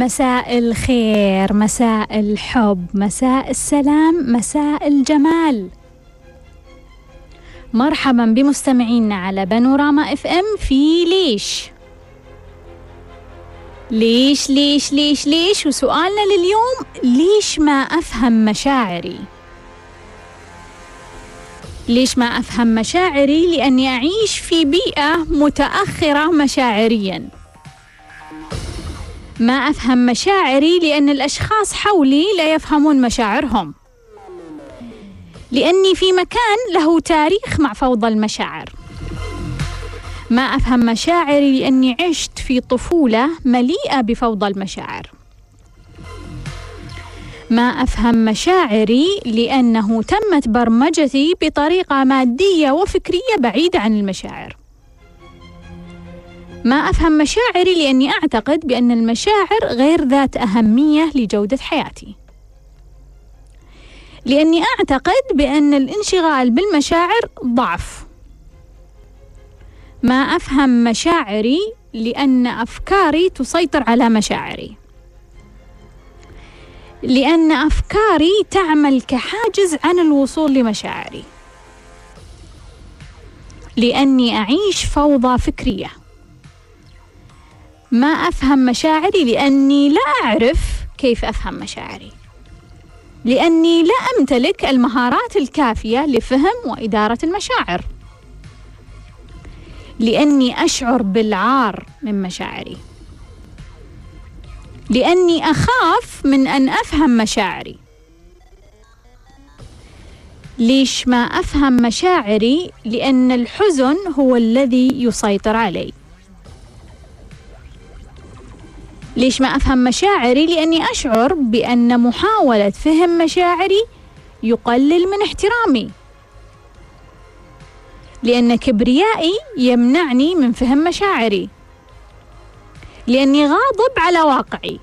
مساء الخير، مساء الحب، مساء السلام، مساء الجمال. مرحبا بمستمعينا على بانوراما اف ام في ليش. ليش ليش ليش ليش؟ وسؤالنا لليوم: ليش ما أفهم مشاعري؟ ليش ما أفهم مشاعري؟ لأني أعيش في بيئة متأخرة مشاعريا. ما أفهم مشاعري لأن الأشخاص حولي لا يفهمون مشاعرهم، لأني في مكان له تاريخ مع فوضى المشاعر. ما أفهم مشاعري لأني عشت في طفولة مليئة بفوضى المشاعر. ما أفهم مشاعري لأنه تمت برمجتي بطريقة مادية وفكرية بعيدة عن المشاعر. ما أفهم مشاعري لأني أعتقد بأن المشاعر غير ذات أهمية لجودة حياتي، لأني أعتقد بأن الانشغال بالمشاعر ضعف. ما أفهم مشاعري لأن أفكاري تسيطر على مشاعري، لأن أفكاري تعمل كحاجز عن الوصول لمشاعري، لأني أعيش فوضى فكرية. ما أفهم مشاعري لأني لا أعرف كيف أفهم مشاعري، لأني لا أمتلك المهارات الكافية لفهم وإدارة المشاعر، لأني أشعر بالعار من مشاعري، لأني أخاف من أن أفهم مشاعري. ليش ما أفهم مشاعري؟ لأن الحزن هو الذي يسيطر علي. ليش ما أفهم مشاعري؟ لأني أشعر بأن محاولة فهم مشاعري يقلل من احترامي، لأن كبريائي يمنعني من فهم مشاعري، لأني غاضب على واقعي.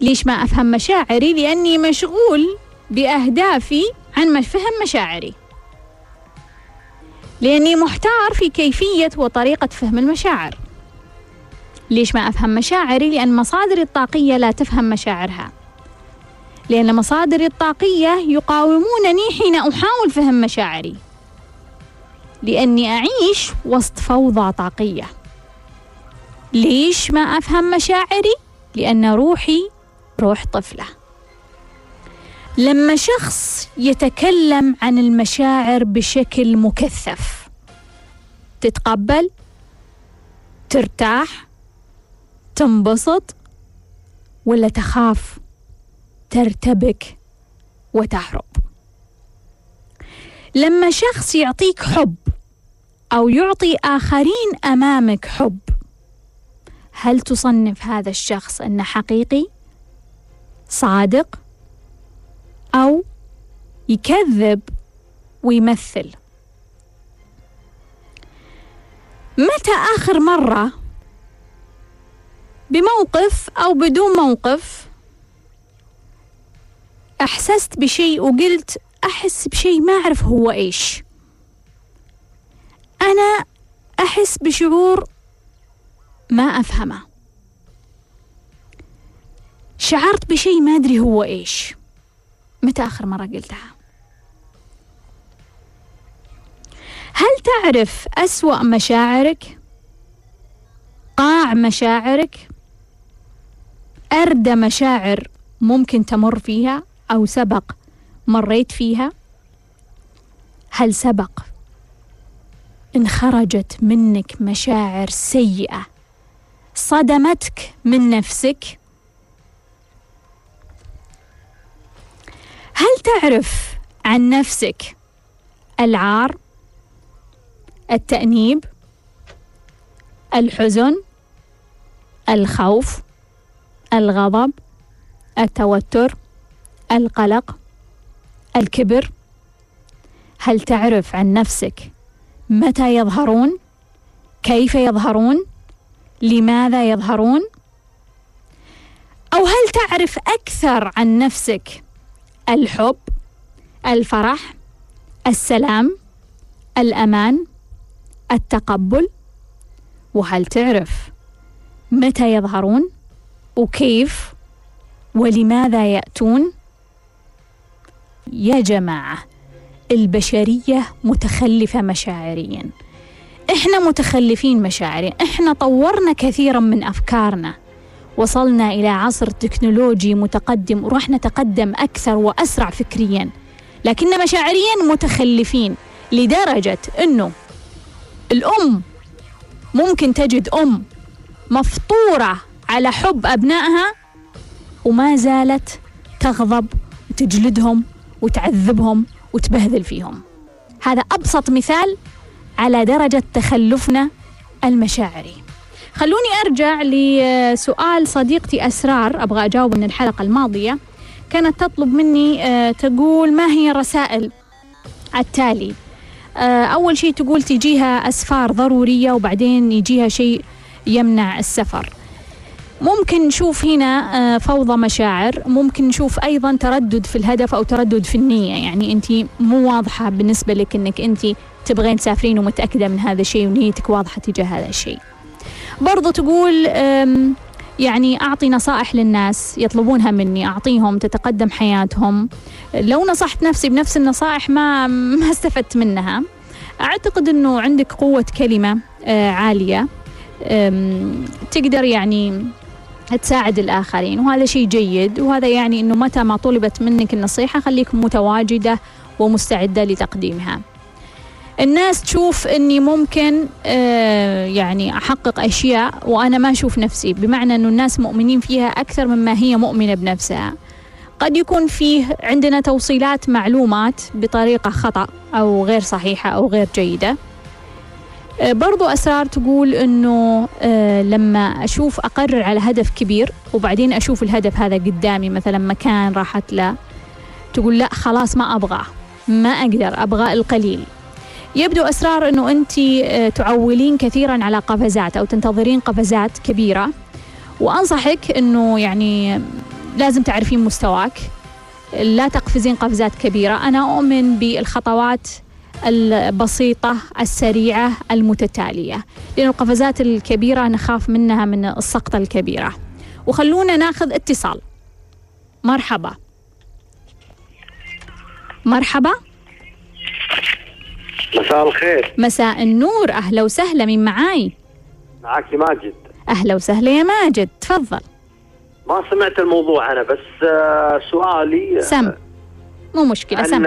ليش ما أفهم مشاعري؟ لأني مشغول بأهدافي عن فهم مشاعري، لأني محتار في كيفية وطريقة فهم المشاعر. ليش ما أفهم مشاعري؟ لأن مصادري الطاقية لا تفهم مشاعرها، لأن مصادري الطاقية يقاومونني حين أحاول فهم مشاعري، لأني أعيش وسط فوضى طاقية. ليش ما أفهم مشاعري؟ لأن روحي روح طفلة. لما شخص يتكلم عن المشاعر بشكل مكثف تتقبل؟ ترتاح؟ تنبسط؟ ولا تخاف، ترتبك وتهرب؟ لما شخص يعطيك حب أو يعطي آخرين أمامك حب، هل تصنف هذا الشخص أنه حقيقي؟ صادق؟ أو يكذب ويمثل؟ متى آخر مرة بموقف أو بدون موقف أحسست بشيء وقلت أحس بشيء ما أعرف هو إيش؟ أنا أحس بشعور ما أفهمه، شعرت بشيء ما أدري هو إيش. متى آخر مرة قلتها؟ هل تعرف أسوأ مشاعرك؟ قاع مشاعرك؟ أردى مشاعر ممكن تمر فيها أو سبق مريت فيها؟ هل سبق إن خرجت منك مشاعر سيئة صدمتك من نفسك؟ هل تعرف عن نفسك العار، التأنيب، الحزن، الخوف، الغضب، التوتر، القلق، الكبر؟ هل تعرف عن نفسك متى يظهرون؟ كيف يظهرون؟ لماذا يظهرون؟ أو هل تعرف أكثر عن نفسك الحب، الفرح، السلام، الأمان، التقبل؟ وهل تعرف متى يظهرون؟ وكيف ولماذا يأتون؟ يا جماعة، البشرية متخلفة مشاعريا، احنا متخلفين مشاعريا، احنا طورنا كثيرا من أفكارنا، وصلنا إلى عصر تكنولوجي متقدم وراح نتقدم أكثر وأسرع فكريا، لكن مشاعريا متخلفين، لدرجة أنه الأم ممكن تجد أم مفطورة على حب أبنائها وما زالت تغضب وتجلدهم وتعذبهم وتبهذل فيهم. هذا أبسط مثال على درجة تخلفنا المشاعري. خلوني أرجع لسؤال صديقتي أسرار، أبغى أجاوب من الحلقة الماضية. كانت تطلب مني، تقول ما هي الرسائل التالي. أول شيء تقول تجيها أسفار ضرورية وبعدين يجيها شيء يمنع السفر. ممكن نشوف هنا فوضى مشاعر، ممكن نشوف أيضا تردد في الهدف أو تردد في النية، يعني أنت مو واضحة بالنسبة لك أنك أنت تبغين تسافرين ومتأكدة من هذا الشيء ونيتك واضحة تجاه هذا الشيء. برضو تقول يعني أعطي نصائح للناس يطلبونها مني، أعطيهم تتقدم حياتهم، لو نصحت نفسي بنفس النصائح ما استفدت منها. أعتقد أنه عندك قوة كلمة عالية، تقدر يعني تساعد الآخرين، وهذا شيء جيد، وهذا يعني أنه متى ما طلبت منك النصيحة خليك متواجدة ومستعدة لتقديمها. الناس تشوف أني ممكن يعني أحقق أشياء وأنا ما أشوف نفسي، بمعنى أنه الناس مؤمنين فيها أكثر مما هي مؤمنة بنفسها. قد يكون فيه عندنا توصيلات معلومات بطريقة خطأ أو غير صحيحة أو غير جيدة. برضو أسرار تقول أنه لما أشوف أقرر على هدف كبير وبعدين أشوف الهدف هذا قدامي، مثلا مكان راحت له، تقول لا خلاص ما أبغاه، ما أقدر، أبغى القليل. يبدو أسرار أنه أنت تعولين كثيرا على قفزات أو تنتظرين قفزات كبيرة، وأنصحك أنه يعني لازم تعرفين مستواك، لا تقفزين قفزات كبيرة. أنا أؤمن بالخطوات البسيطة السريعة المتتالية، لأن القفزات الكبيرة نخاف منها من السقطة الكبيرة. وخلونا ناخذ اتصال. مرحبا. مرحبا، مساء الخير. مساء النور، أهلا وسهلا. من معاي؟ معاك ماجد. أهلا وسهلا يا ماجد، تفضل. ما سمعت الموضوع أنا، بس سؤالي سم، مو مشكلة سم،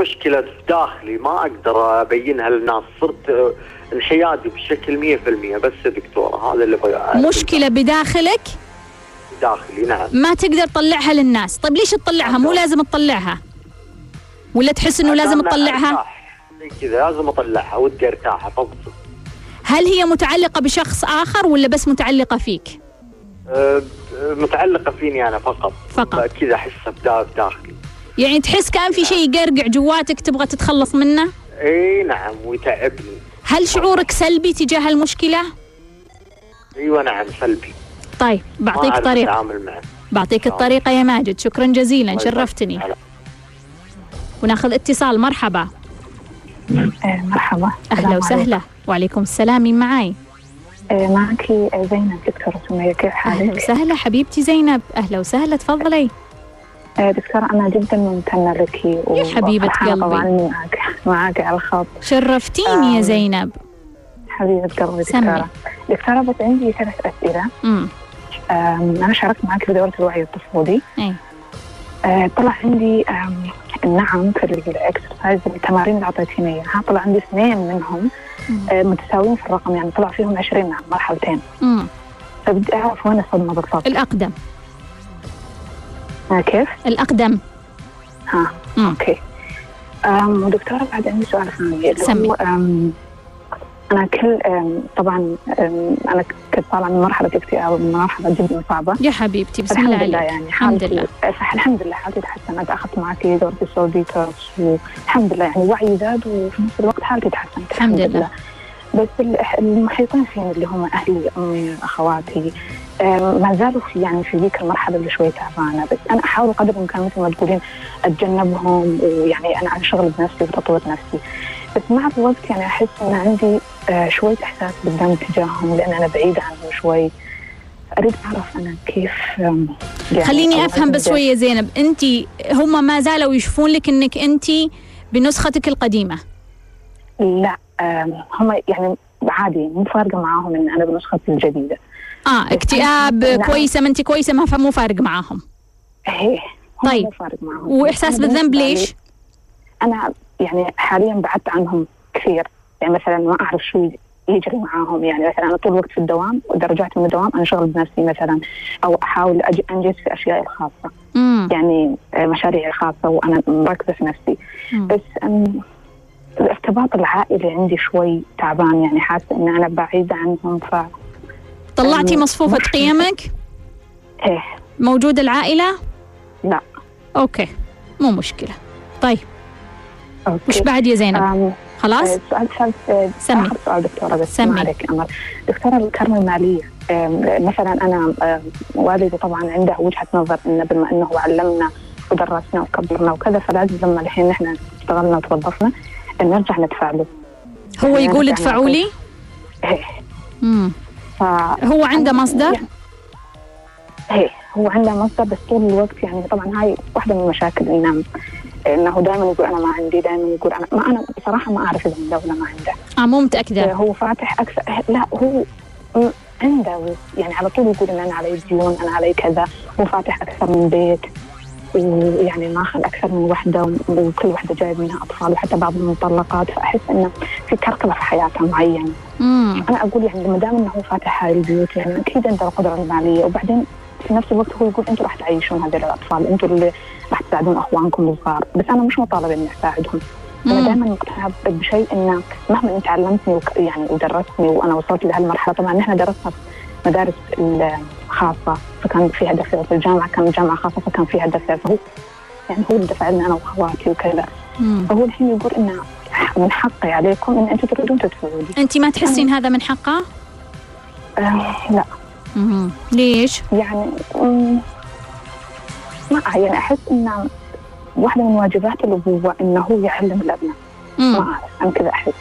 مشكلة داخلي ما أقدر أبينها للناس، صرت انحيادي بشكل 100%. بس يا دكتورة هذا اللي بغير. مشكلة بداخلك؟ داخلي نعم، ما تقدر تطلعها للناس. طيب ليش تطلعها؟ مو لازم تطلعها، ولا تحس إنه لازم تطلعها؟ كذا لازم أطلعها، ودي أرتاح أفضل. هل هي متعلقة بشخص آخر ولا بس متعلقة فيك؟ متعلقة فيني أنا فقط. كذا أحس بداخلي، يعني تحس كان في شيء يقرقع جواتك تبغى تتخلص منه؟ إي نعم، ويتعبني. هل شعورك سلبي تجاه المشكلة؟ أيوة نعم سلبي. طيب بعطيك طريقة، بعطيك الطريقة يا ماجد. شكرا جزيلا، شرفتني. وناخذ اتصال. مرحبا. مرحبا. أهلا وسهلا. وعليكم السلام. من معاي؟ معك زينب دكتورة سمية، كيف حالك؟ أهلا وسهلا حبيبتي زينب، أهلا وسهلا، تفضلي. دكتورة أنا جدا ممتنة لك يا حبيبة قلبي، معاك على الخط، شرفتيني يا زينب حبيبة قلبي. دكتورة بس عندي 3 أسئلة. أنا شاركت معك في دورة الوعي التصميمي، طلع عندي النعم في الاكسرسايز التمارين اللي اعطيتيني اياها، طلع عندي 2 منهم متساويين في الرقم، يعني طلع فيهم 20 نعم مرحلتين. فبدي اعرف وين الصدمه بالضبط. الاقدم. كيف؟ الاقدم. ها اوكي. دكتوره بعد عندي سؤال ثاني، سمي. انا كل طبعا انا كنت طالعه من مرحله اكتئاب ومن مرحله جدا صعبه. يا حبيبتي بسم الله عليك. يعني الحمد لله، الحمد لله حالتي تحسنت، اخذت معك دورة السعودية والحمد لله، يعني وعي زاد وفي نفس الوقت حالتي تحسنت الحمد لله. بس المحيطين فيني اللي هم اهلي، امي، اخواتي، ما زالوا يعني في ذيك المرحله اللي شوي تعبانه، بس انا احاول قدر الامكان مثل ما تقولين اتجنبهم، ويعني انا عن شغل بنفسي وتطوير نفسي، بس مع الوقت يعني احس ان عندي شويه احساس بالذنب تجاههم لان انا بعيده عنهم شوي. أريد أعرف أنا كيف يعني. خليني أفهم بس شوية زينب، أنت هم ما زالوا يشوفون لك أنك أنت بنسختك القديمة؟ لا هم يعني عادي مو فارقة معاهم أن أنا بنسختي الجديدة. اكتئاب كويسة ما أنت كويسة، ما مو فارق معاهم. إيه طيب وإحساس بالذنب ليش؟ أنا يعني حاليا بعدت عنهم كثير، يعني مثلا ما أعرف شو يجري معاهم، يعني مثلا أنا طول الوقت في الدوام، وإذا رجعت من الدوام أنشغل بنفسي مثلا، أو أحاول أنجز في أشيائي الخاصة، يعني مشاريعي الخاصة وأنا مركزة في نفسي. بس الارتباط العائلي عندي شوي تعبان، يعني حاسة إن أنا بعيدة عنهم. طلعتي مصفوفة قيمك؟ إيه. موجود العائلة؟ لا. أوكي مو مشكلة. طيب وش بعد يا زينب؟ خلاص؟ سمي سؤال دكتورة، بس ما عليك أمر دكتورة. الكرمة المالية مثلا أنا والدي طبعا عنده وجهة نظر إنه بما أنه علمنا ودرسنا وكبرنا وكذا، فلازم لما الحين نحن اشتغلنا وتوظفنا نرجع ندفع له. هو يقول ادفعوا لي؟ هو عنده مصدر؟ إيه هو عنده مصدر، بس طول الوقت يعني طبعا هاي واحدة من المشاكل إنه دائما يقول أنا ما عندي، دائما يقول أنا ما أنا بصراحة ما أعرف إذا عنده ولا ما عنده. مو متأكدة. هو فاتح أكثر، لا هو عنده يعني على طول يقول إن أنا علي ديون، أنا علي كذا، هو فاتح أكثر من بيت، ويعني ماخذ أكثر من وحدة، وكل وحدة جايب منها أطفال، وحتى بعض المطلقات، فأحس إنه في كركبة في حياتها معينة. أنا أقول يعني ما دام إنه هو فاتح هاي البيوت يعني أكيد عنده القدرة المالية، وبعدين في نفس الوقت هو يقول أنتوا راح تعيشون هذول الأطفال، أنتوا اللي راح تساعدون أخوانكم الصغار، بس أنا مش مطالبة إني أساعدهم. أنا دائما مقتنعة بشيء إنه مهما أنت علمتني يعني ودرستني وأنا وصلت لهالمرحلة، طبعا نحن درسنا في مدارس الخاصة فكان فيها دفع، في الجامعة كان جامعة خاصة فكان فيها دفع، فهو يعني هو اللي دفع لنا أنا وأخواتي وكذا. فهو الحين يقول إنه من حقي عليكم إن أنتوا تريدون تدفعوا لي. أنت ما تحسين هذا من حقه؟ لا. ليش؟ يعني ما يعني أحس إن واحدة من واجبات الأبوة إنه هو يعلم الأبناء. ما أعرف أنا كذا أحس.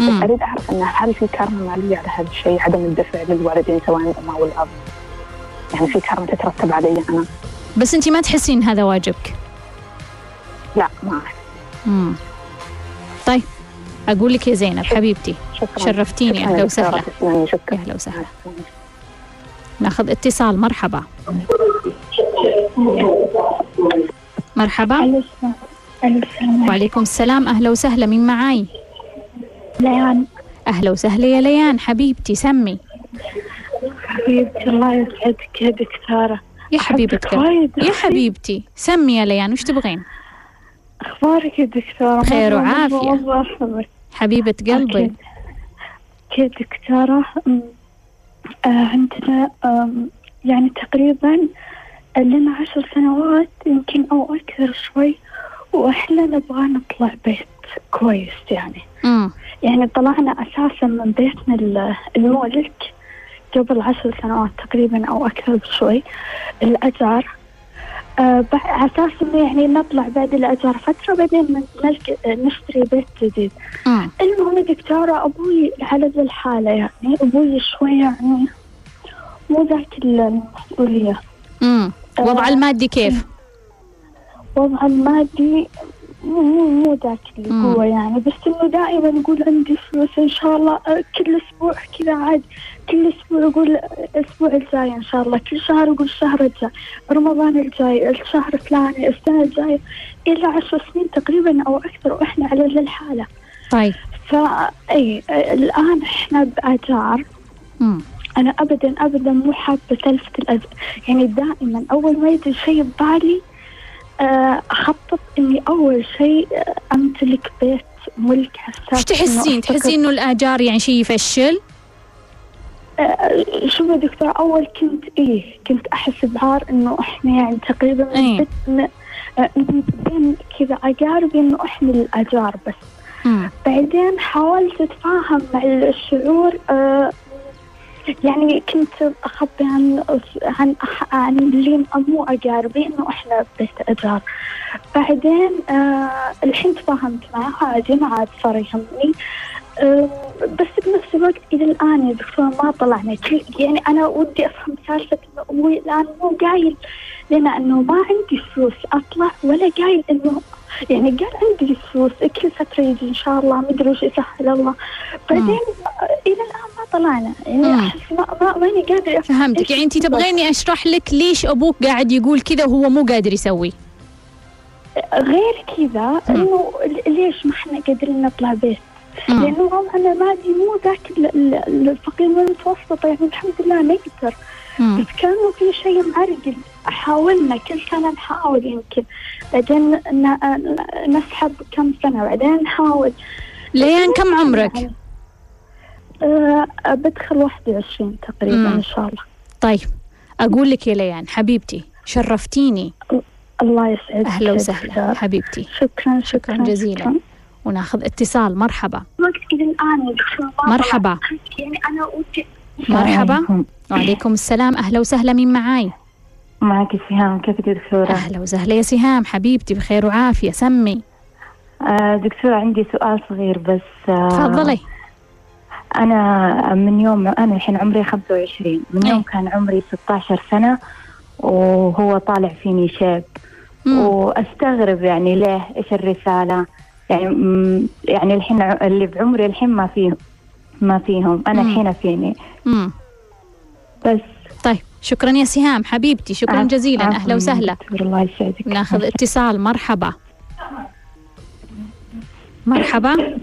بس أريد أعرف إن هل في كرامة مالية على هذا الشيء، عدم الدفع للوالدين سواء الأم أو الأب، يعني في كرامة تترتب علي أنا. بس أنت ما تحسين هذا واجبك؟ لا ما أعرف. طيب أقول لك يا زينب حبيبتي، شكرا. شرفتيني، أهلا وسهلا. شكرا. أهلا وسهلا. ناخذ اتصال. مرحبا. مرحبا. وعليكم السلام. أهلا وسهلا، مين معاي؟ ليان. أهلا وسهلا يا ليان حبيبتي، سمي. حبيبتي الله يسعدك يا دكتورة. يا حبيبتك يا حبيبتي، سمي يا ليان وش تبغين؟ أخبارك يا دكتورة؟ خير وعافية حبيبة قلبي. يا دكتورة عندنا يعني تقريبا لنا 10 سنوات يمكن أو أكثر شوي، وإحنا نبغى نطلع بيت كويس يعني. يعني طلعنا أساسا من بيتنا المولك قبل 10 سنوات تقريبا أو أكثر بشوي، الأجار أساسا يعني نطلع بعد الأجار فترة بعدين نشتري بيت جديد. المهم دكتورة أبوي على ذي الحالة، يعني أبوي شوي يعني مو ذاك المسؤولية. وضع المادي كيف؟ وضع المادي مو ذاك اللي هو يعني، بس إنه دائما يقول عندي فلوس إن شاء الله، كل أسبوع كذا عاد، كل أسبوع يقول الأسبوع الجاي إن شاء الله، كل شهر يقول الشهر الجاي، رمضان الجاي، الشهر الفلاني، السنة الجاية، إلى 10 سنين تقريبا أو أكثر وإحنا على ذي الحالة. طيب. فأي الآن إحنا بأجار. أنا أبدا مو حابة تلفت الأجر، يعني دائما أول ما يجي شيء ببالي أخطط إني أول شيء أمتلك بيت ملك. إيش تحسين؟ تحسين إنه الآجار يعني شيء يفشل؟ شوفي دكتورة أول كنت أحس بعار إنه إحنا يعني تقريبا بين كذا أقارب إنه إحنا الآجار بس. بعدين حاولت أتفاهم مع الشعور، يعني كنت أخبي عن اللي مو أقاربي إنه إحنا بيت أجار. بعدين الحين تفاهمت معها عادي، ما عاد صار يهمني. بس بنفس الوقت الى الان يا دكتور ما طلعنا شيء، يعني انا ودي افهم سالفه انه هو الان مو قايل لنا انه ما عندي فلوس اطلع، ولا قايل انه يعني قال عندي فلوس كل فتره يجي ان شاء الله ما ادري وش يسهل الله، بعدين الى الان ما طلعنا، يعني احس ما ماني قادر. فهمتك، يعني انت تبغيني اشرح لك ليش ابوك قاعد يقول كذا وهو مو قادر يسوي؟ غير كذا انه ليش ما احنا قادرين نطلع بيت؟ لأنه رغم أنا مادي مو ذاك الفقير والمتوسط، يعني الحمد لله نقدر، بس كانوا كل شيء معرقل. حاولنا كل سنة نحاول، يمكن بعدين نسحب كم سنة بعدين نحاول. لين كم عمرك؟ بدخل 21 تقريبا إن شاء الله. طيب أقول لك يا ليان حبيبتي، شرفتيني. الله يسعدك، أهلا وسهلا حبيبتي، شكرا شكرا جزيلا. وناخذ اتصال. مرحبا. مرحبا. مرحبا. وعليكم السلام، أهلا وسهلا. مين معاي؟ معك سهام. كيفك يا دكتورة؟ أهلا وسهلا يا سهام حبيبتي، بخير وعافية. سمي. دكتورة عندي سؤال صغير بس. تفضلي. أنا من يوم أنا الحين عمري 25، من يوم كان عمري 16 سنة وهو طالع فيني شاب، وأستغرب يعني ليه، إيش الرسالة؟ يعني الحين اللي بعمري الحين ما فيهم أنا الحين فيني بس. طيب شكرا يا سهام حبيبتي، شكرا جزيلا. أهلا وسهلا. الله يسعدك. ناخذ اتصال. مرحبا. مرحبا.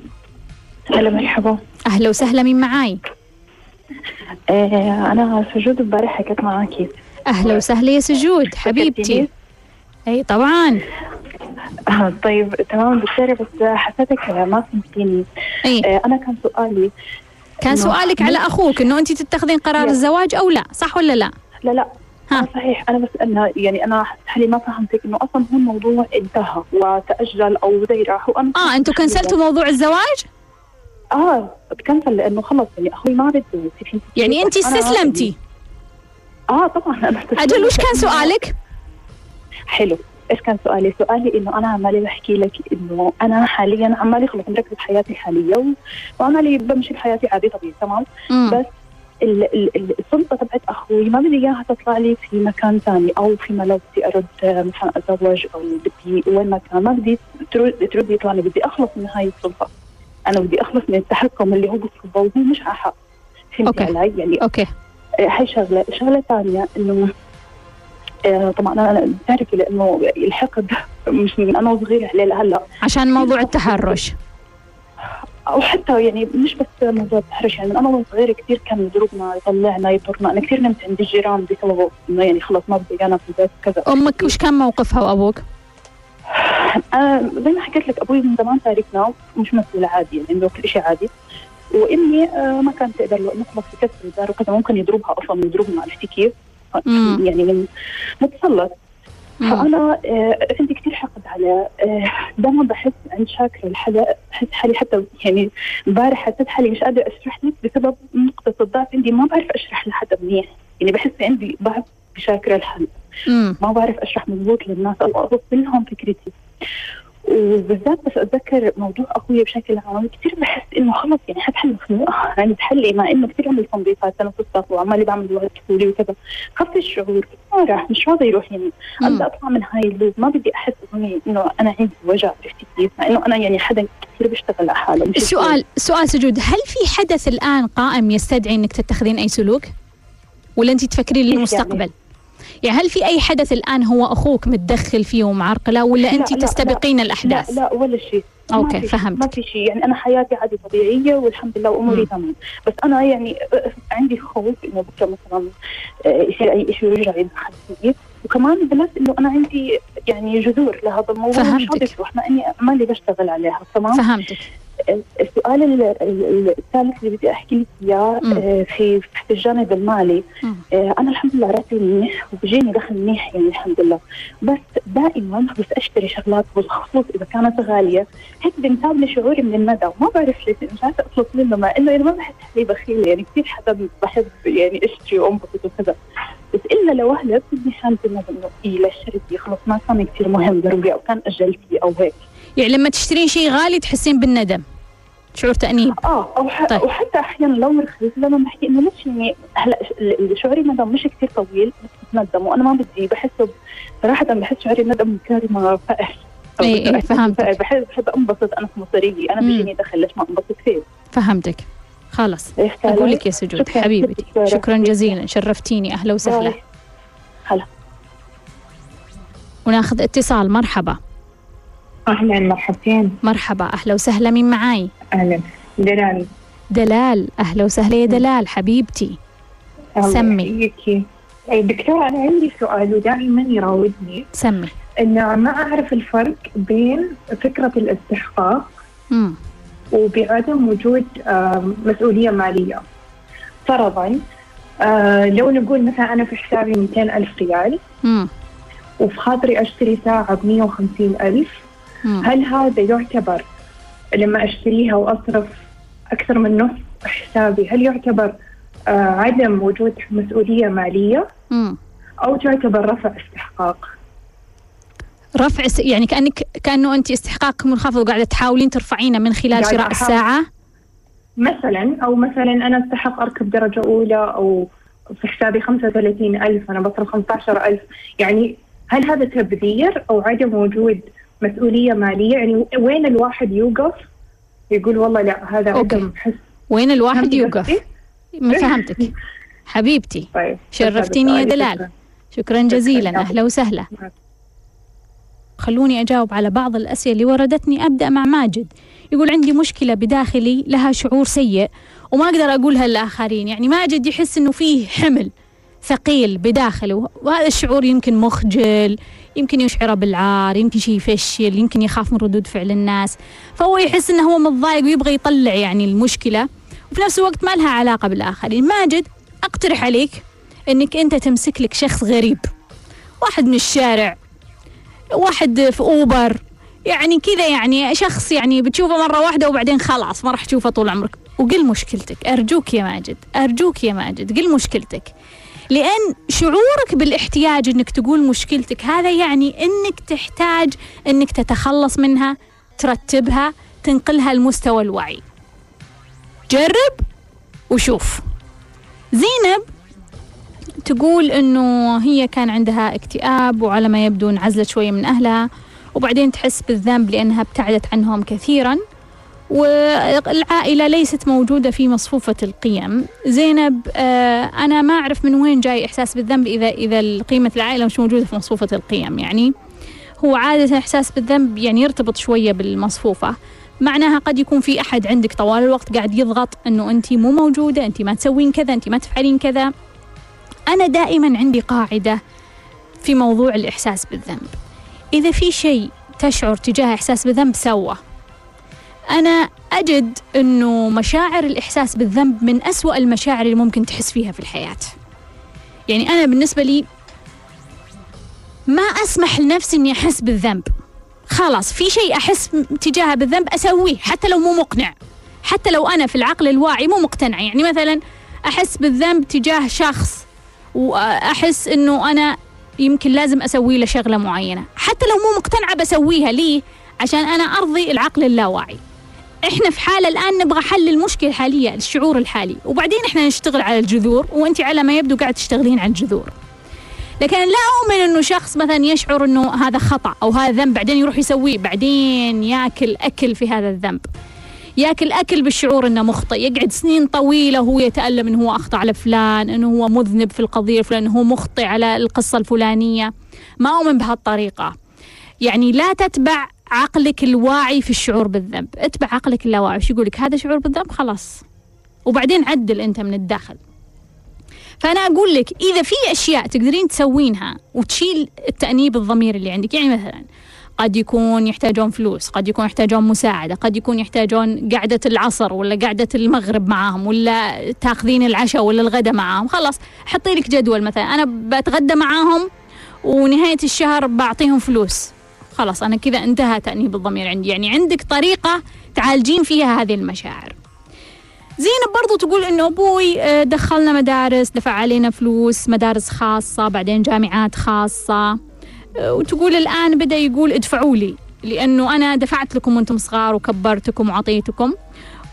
هلا مرحبا. أهلا وسهلا. مين معاي؟ أنا سجود، امبارح حكيت معاكي. أهلا وسهلا يا سجود حبيبتي. أي طبعا. طيب تمام دكتورة، بس حسيتك ما فهمتيني. أنا كان سؤالي، كان سؤالك على أخوك إنه أنت تتخذين قرار الزواج أو لا، صح ولا لا؟ لا لا صحيح. أنا بسألها، يعني أنا حالي ما فهمتك إنه أصلا هو الموضوع انتهى وتأجل أو زي راح. وأنا أنتوا كنسلتوا موضوع الزواج؟ تكنسل لأنه خلص، يعني أخوي ما بده. يعني أنت استسلمتي؟ طبعا أنا استسلمت. أجل وش كان سؤالك؟ حلو، ايش كان سؤالي؟ سؤالي انه انا عمالي بحكي لك انه انا حاليا عمالي خلص مركزه بحياتي الحاليه وعمالي بمشي بحياتي عادي طبيعي تمام، بس السلطه تبعت اخوي ما بدي اياها تطلع لي في مكان ثاني، او فيما لو بدي ارد مثلا اتزوج او بدي وين ما كان، ما بدي ترد يطلع لي، بدي اخلص من هاي السلطه، انا بدي اخلص من التحكم اللي هو بالسلطه وهو مش على حق. فهمتي علي؟ يعني اوكي. هاي شغله ثانيه انه طبعا انا تعرفي لانه الحقد مش من انا صغيره عليه لهلا، عشان موضوع التحرش او حتى يعني مش بس موضوع التحرش، يعني من انا صغيره كثير كان يضربنا يطلعنا يضربنا، انا كثير نمت عند الجيران بسببه، انه يعني خلص ما بدي انا في البيت كذا. امك وش كان موقفها وابوك؟ انا زي ما حكيت لك ابوي من زمان تاركنا ومش مسؤوله عادي، يعني انه كل شيء عادي، وامي ما كانت تقدر لو انه خلص تكسر الدار وكذا، ممكن يضربها اصلا يضربنا عرفتي كيف؟ يعني من متسلط. فانا عندي كثير حقد على دائما بحس عند شاكرة الحدا، بحس حالي حتى يعني امبارح حسيت حالي مش قادره اشرح لك بسبب نقطه الضعف عندي، ما بعرف اشرح لحدا منيح، يعني بحس عندي ضعف بشاكرة الحدا، ما بعرف اشرح مضبوط للناس او اوصف لهم فكرتي، وبالذات بس اتذكر موضوع اخوي بشكل عام كثير بحس انه خلص يعني حتحل مخنوقه، يعني تحلي مع انه كثير عمل تنظيفات تنفسات وعمالي بعمل وقت طفولي وكذا، خف الشعور ما راح، مش راضي يروح، يعني ابدا اطلع من هاي اللوب، ما بدي احس انه انا عندي وجع عرفتي كيف؟ مع انه انا يعني حدا كثير بيشتغل على حاله. سؤال سجود، هل في حدث الان قائم يستدعي انك تتخذين اي سلوك؟ ولا انت تفكرين للمستقبل؟ يعني هل في أي حدث الآن هو أخوك متدخل فيه ومعرقلة، ولا أنت تستبقين الأحداث؟ لا ولا شيء. أوكي فهمت. ما في شيء، يعني أنا حياتي عادي طبيعية والحمد لله وأموري تمام، بس أنا يعني عندي خوف إنه بكرة مثلا يصير أي شيء ويرجع يدخل فيه، وكمان بلس إنه أنا عندي يعني جذور لهذا الموضوع. فهمتك. وإحنا إني مالي بشتغل عليها. تمام فهمتك. السؤال الثالث اللي بدي احكي لك اياه في الجانب المالي، انا الحمد لله راتبي منيح وبجيني دخل منيح يعني الحمد لله، بس دائما بس اشتري شغلات بالخصوص اذا كانت غاليه، هيك بنتابني شعوري من الندى وما بعرف ليش، مش عارفه اطلب منه، مع انه يعني ما بحس حالي بخيله، يعني كثير حدا بحب يعني اشتري وانبسط وكذا، بس الا لو اهلي بتدني حالتي انه لا شريتي خلص ما كان كثير مهم ضروري او كان اجلتي او هيك. يعني لما تشترين شيء غالي تحسين بالندم، شعور تأنيب. طيب. وحتى احيانا لو رخيص لما بحكي انه ليش يعني هلا شعوري ندم مش كثير طويل، بتندم وانا ما بدي، بحسه صراحه بحس شعوري ندم كارمه فقر. اي فهمت. بحب انبسط انا في مصريي، انا بيجيني دخل ليش ما انبسط فيه. فهمتك. خلاص اقول لك يا سجود حبيبتي، شكرا جزيلا، شرفتيني، اهلا وسهلا. هلا وناخذ اتصال. مرحبا. اهلا. مرحبتين. مرحبا، اهلا وسهلا. مين معاي؟ اهلا، دلال. دلال، اهلا وسهلا يا دلال حبيبتي. سمي. دكتورة انا عندي سؤال ودائما يراودني. سمي. انه ما اعرف الفرق بين فكرة الاستحقاق وبعدم وجود مسؤولية مالية. فرضا لو نقول مثلا انا في حسابي 200,000 ريال وفي خاطري اشتري ساعة ب150,000، هل هذا يعتبر لما اشتريها واصرف اكثر من نص حسابي هل يعتبر عدم وجود مسؤولية مالية او تعتبر رفع استحقاق؟ رفع يعني كأنه أنت استحقاق منخفض وقاعدة تحاولين ترفعينه من خلال شراء الساعة مثلا، أو مثلا أنا استحق أركب درجة أولى أو في حسابي 35,000 أنا بصرف 15,000، يعني هل هذا تبذير أو عدم وجود مسؤولية مالية؟ يعني وين الواحد يوقف يقول والله لا هذا عدم حس، وين الواحد يوقف؟ ما فهمتك حبيبتي. طيب. شرفتيني يا دلال، شكرا جزيلا، أهلا وسهلا. خلوني أجاوب على بعض الأسئلة اللي وردتني. أبدأ مع ماجد، يقول عندي مشكلة بداخلي لها شعور سيء وما أقدر أقولها للآخرين. يعني ماجد يحس أنه فيه حمل ثقيل بداخله، وهذا الشعور يمكن مخجل، يمكن يشعره بالعار، يمكن شيء يفشل، يمكن يخاف من ردود فعل الناس، فهو يحس أنه هو متضايق ويبغى يطلع يعني المشكلة، وفي نفس الوقت ما لها علاقة بالآخرين. ماجد أقترح عليك أنك أنت تمسك لك شخص غريب، واحد من الشارع، واحد في أوبر، يعني كذا، يعني شخص يعني بتشوفه مرة واحدة وبعدين خلاص ما راح تشوفه طول عمرك، وقل مشكلتك. أرجوك يا ماجد، أرجوك يا ماجد، قل مشكلتك، لأن شعورك بالاحتياج أنك تقول مشكلتك هذا يعني أنك تحتاج أنك تتخلص منها، ترتبها، تنقلها لمستوى الوعي. جرب وشوف. زينب تقول أنه هي كان عندها اكتئاب وعلى ما يبدو انعزلت شوية من أهلها، وبعدين تحس بالذنب لأنها ابتعدت عنهم كثيرا والعائلة ليست موجودة في مصفوفة القيم. زينب أنا ما أعرف من وين جاي إحساس بالذنب إذا قيمة العائلة مش موجودة في مصفوفة القيم. يعني هو عادة إحساس بالذنب يعني يرتبط شوية بالمصفوفة، معناها قد يكون في أحد عندك طوال الوقت قاعد يضغط أنه أنت مو موجودة، أنت ما تسوين كذا، أنت ما تفعلين كذا. أنا دائما عندي قاعدة في موضوع الإحساس بالذنب، إذا في شيء تشعر تجاه إحساس بالذنب سوه. أنا أجد أنه مشاعر الإحساس بالذنب من أسوأ المشاعر اللي ممكن تحس فيها في الحياة. يعني أنا بالنسبة لي ما أسمح لنفسي أني أحس بالذنب، خلاص في شيء أحس تجاهه بالذنب أسويه حتى لو مو مقنع، حتى لو أنا في العقل الواعي مو مقتنع. يعني مثلا أحس بالذنب تجاه شخص وأحس أنه أنا يمكن لازم أسوي له شغلة معينة، حتى لو مو مقتنعة بسويها. ليه؟ عشان أنا أرضي العقل اللاواعي. إحنا في حالة الآن نبغى حل المشكلة الحالية، الشعور الحالي، وبعدين إحنا نشتغل على الجذور، وأنت على ما يبدو قاعد تشتغلين على الجذور. لكن لا أؤمن أنه شخص مثلا يشعر أنه هذا خطأ أو هذا ذنب بعدين يروح يسويه، بعدين يأكل في هذا الذنب، ياكل بالشعور انه مخطئ، يقعد سنين طويله وهو يتالم انه هو اخطا على فلان، انه هو مذنب في القضيه فلان، انه هو مخطئ على القصه الفلانيه. ما اؤمن بهالطريقه. يعني لا تتبع عقلك الواعي في الشعور بالذنب، اتبع عقلك اللاواعي. شو يقولك؟ هذا شعور بالذنب، خلاص، وبعدين عدل انت من الداخل. فانا اقول لك اذا في اشياء تقدرين تسوينها وتشيل التانيب الضمير اللي عندك، يعني مثلا قد يكون يحتاجون فلوس، قد يكون يحتاجون مساعدة، قد يكون يحتاجون قعدة العصر ولا قعدة المغرب معاهم، ولا تاخذين العشاء ولا الغداء معاهم. خلاص حطي لك جدول، مثلا أنا بتغدى معاهم ونهاية الشهر بعطيهم فلوس، خلاص أنا كذا انتهى تأنيب الضمير عندي. يعني عندك طريقة تعالجين فيها هذه المشاعر. زينب برضو تقول إنه أبوي دخلنا مدارس، دفع علينا فلوس، مدارس خاصة بعدين جامعات خاصة، وتقول الآن بدأ يقول ادفعوا لي، لأنه أنا دفعت لكم وأنتم صغار وكبرتكم وعطيتكم،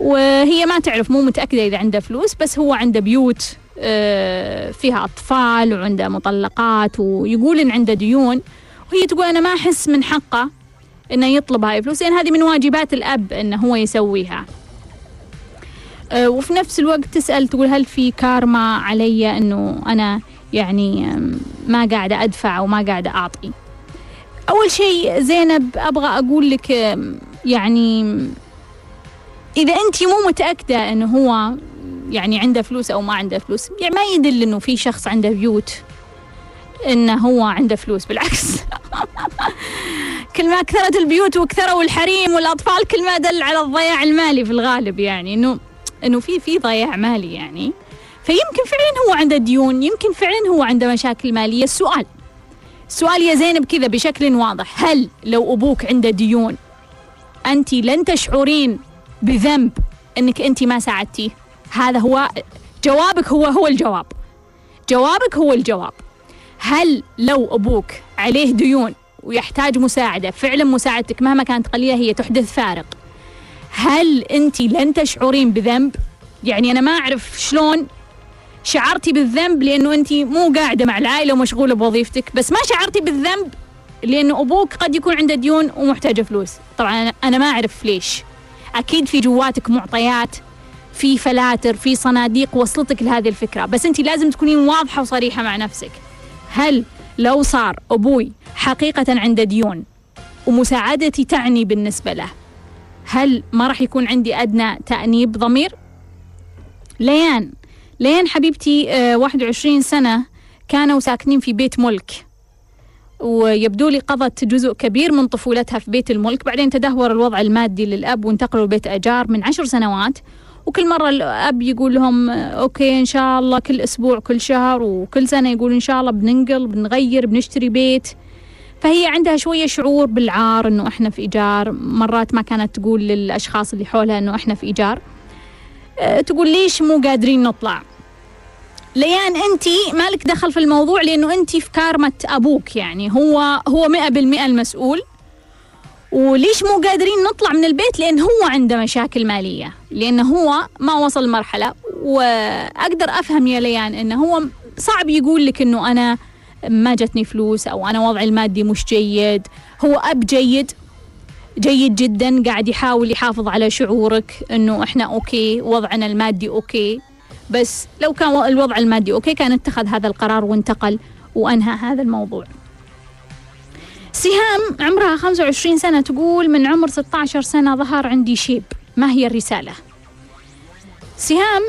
وهي ما تعرف، مو متأكدة إذا عنده فلوس، بس هو عنده بيوت فيها أطفال وعنده مطلقات، ويقول إن عنده ديون، وهي تقول أنا ما أحس من حقه إنه يطلب هاي الفلوس، لأن هذه من واجبات الأب إنه هو يسويها. وفي نفس الوقت تسأل تقول هل في كارما علي إنه أنا يعني ما قاعدة أدفع وما قاعدة أعطي. أول شيء زينب أبغى أقول لك يعني إذا أنت مو متأكدة إنه هو يعني عنده فلوس أو ما عنده فلوس، يعني ما يدل إنه في شخص عنده بيوت إنه هو عنده فلوس، بالعكس. كل ما كثرت البيوت وكثروا الحريم والأطفال كل ما دل على الضياع المالي في الغالب، يعني إنه في ضياع مالي يعني. فيمكن فعلا هو عنده ديون، يمكن فعلا هو عنده مشاكل مالية. السؤال يا زينب كذا بشكل واضح، هل لو أبوك عنده ديون أنت لن تشعرين بذنب أنك أنت ما ساعدتيه؟ هذا هو جوابك، هو الجواب، جوابك هو الجواب. هل لو أبوك عليه ديون ويحتاج مساعدة، فعلا مساعدتك مهما كانت قليلة هي تحدث فارق، هل أنت لن تشعرين بذنب؟ يعني أنا ما أعرف شلون شعرتي بالذنب لأنه أنت مو قاعدة مع العائلة ومشغولة بوظيفتك، بس ما شعرتي بالذنب لأنه أبوك قد يكون عنده ديون ومحتاجة فلوس. طبعا أنا ما أعرف ليش، أكيد في جواتك معطيات، في فلاتر، في صناديق وصلتك لهذه الفكرة، بس أنت لازم تكونين واضحة وصريحة مع نفسك. هل لو صار أبوي حقيقة عنده ديون ومساعدتي تعني بالنسبة له، هل ما راح يكون عندي أدنى تأنيب ضمير؟ ليان حبيبتي 21 سنة كانوا ساكنين في بيت ملك، ويبدو لي قضت جزء كبير من طفولتها في بيت الملك، بعدين تدهور الوضع المادي للأب وانتقلوا لبيت أجار من 10 سنوات، وكل مرة الأب يقول لهم أوكي إن شاء الله، كل أسبوع كل شهر وكل سنة يقول إن شاء الله بننقل، بنغير، بنشتري بيت. فهي عندها شوية شعور بالعار إنه إحنا في إيجار، مرات ما كانت تقول للأشخاص اللي حولها إنه إحنا في إيجار، تقول ليش مو قادرين نطلع. ليان أنتي مالك دخل في الموضوع لأنه أنتي في كارمة أبوك، يعني هو 100% المسؤول. وليش مو قادرين نطلع من البيت؟ لأن هو عنده مشاكل مالية، لأن هو ما وصل مرحلة. وأقدر أفهم يا ليان أنه هو صعب يقول لك أنه أنا ما جتني فلوس أو أنا وضعي المادي مش جيد. هو أب جيد جدا، قاعد يحاول يحافظ على شعورك أنه إحنا أوكي، وضعنا المادي أوكي، بس لو كان الوضع المادي أوكي كان اتخذ هذا القرار وانتقل وأنهى هذا الموضوع. سهام عمرها 25 سنة تقول من عمر 16 سنة ظهر عندي شيب، ما هي الرسالة؟ سهام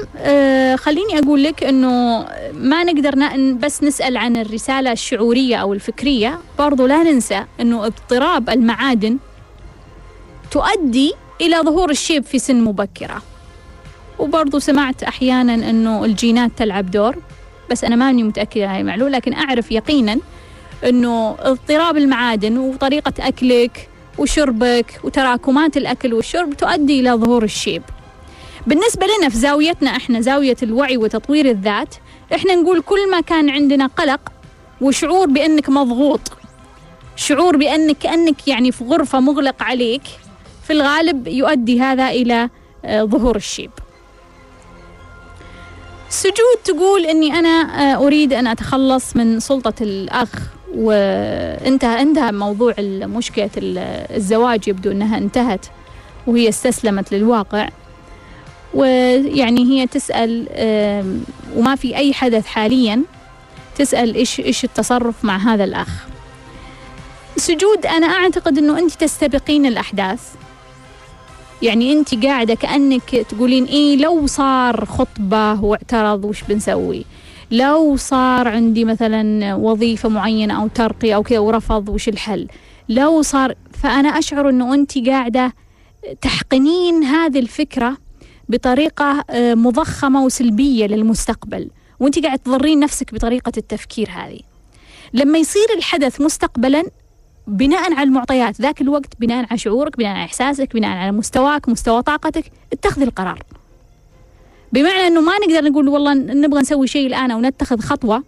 خليني أقول لك أنه ما نقدر بس نسأل عن الرسالة الشعورية أو الفكرية، برضو لا ننسى أنه اضطراب المعادن تؤدي إلى ظهور الشيب في سن مبكرة. وبرضو سمعت أحيانا أنه الجينات تلعب دور، بس أنا ماني متأكدة هاي المعلومة، لكن أعرف يقينا أنه اضطراب المعادن وطريقة أكلك وشربك وتراكمات الأكل والشرب تؤدي إلى ظهور الشيب. بالنسبة لنا في زاويتنا إحنا، زاوية الوعي وتطوير الذات، إحنا نقول كل ما كان عندنا قلق وشعور بأنك مضغوط، شعور بأنك كأنك يعني في غرفة مغلق عليك، في الغالب يؤدي هذا إلى ظهور الشيب. سجود تقول أني أنا أريد أن أتخلص من سلطة الأخ، وانتهى موضوع مشكلة الزواج، يبدو أنها انتهت وهي استسلمت للواقع. ويعني هي تسأل وما في أي حدث حاليا، تسأل إيش التصرف مع هذا الأخ. سجود أنا أعتقد أنه أنت تستبقين الأحداث، يعني أنت قاعدة كأنك تقولين إيه لو صار خطبة واعترض وش بنسوي، لو صار عندي مثلا وظيفة معينة أو ترقية أو كذا ورفض وش الحل، لو صار. فأنا أشعر أنه أنت قاعدة تحقنين هذه الفكرة بطريقة مضخمة وسلبية للمستقبل، وأنت قاعدة تضرين نفسك بطريقة التفكير هذه. لما يصير الحدث مستقبلا بناء على المعطيات ذاك الوقت، بناء على شعورك، بناء على إحساسك، بناء على مستواك، مستوى طاقتك، اتخذ القرار. بمعنى أنه ما نقدر نقول والله نبغى نسوي شيء الآن أو نتخذ خطوة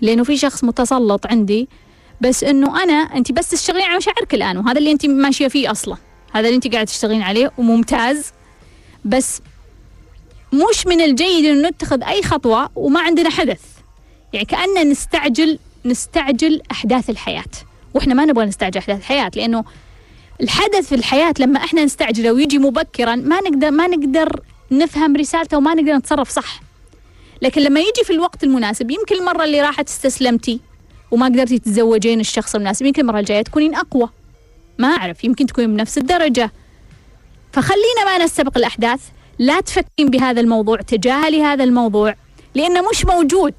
لأنه في شخص متسلط عندي بس إنه أنت بس تشتغلين على مشاعرك الآن، وهذا اللي أنت ماشية فيه أصلا، هذا اللي أنت قاعدة تشتغلين عليه وممتاز. بس مش من الجيد إنه نتخذ أي خطوة وما عندنا حدث، يعني كأننا نستعجل أحداث الحياة، وإحنا ما نبغى نستعجل أحداث الحياة، لأنه الحدث في الحياة لما إحنا نستعجله ويجي مبكرا ما نقدر نفهم رسالته وما نقدر نتصرف صح. لكن لما يجي في الوقت المناسب، يمكن المرة اللي راحت استسلمتي وما قدرتي تتزوجين الشخص المناسب، يمكن المرة الجاية تكونين أقوى، ما أعرف، يمكن تكونين بنفس الدرجة. فخلينا ما نستبق الأحداث، لا تفكرين بهذا الموضوع، تجاهلي هذا الموضوع لأنه مش موجود،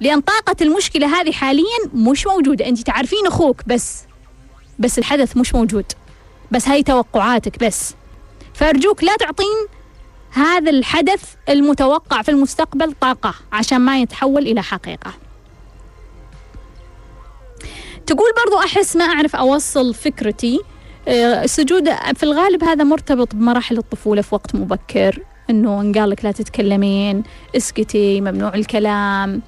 لأن طاقة المشكلة هذه حاليا مش موجودة. أنت تعرفين أخوك بس الحدث مش موجود، بس هاي توقعاتك بس. فأرجوك لا تعطين هذا الحدث المتوقع في المستقبل طاقة عشان ما يتحول إلى حقيقة. تقول برضو أحس ما أعرف أوصل فكرتي. السجود في الغالب هذا مرتبط بمراحل الطفولة في وقت مبكر، إنه انقالك لا تتكلمين، اسكتي، ممنوع الكلام،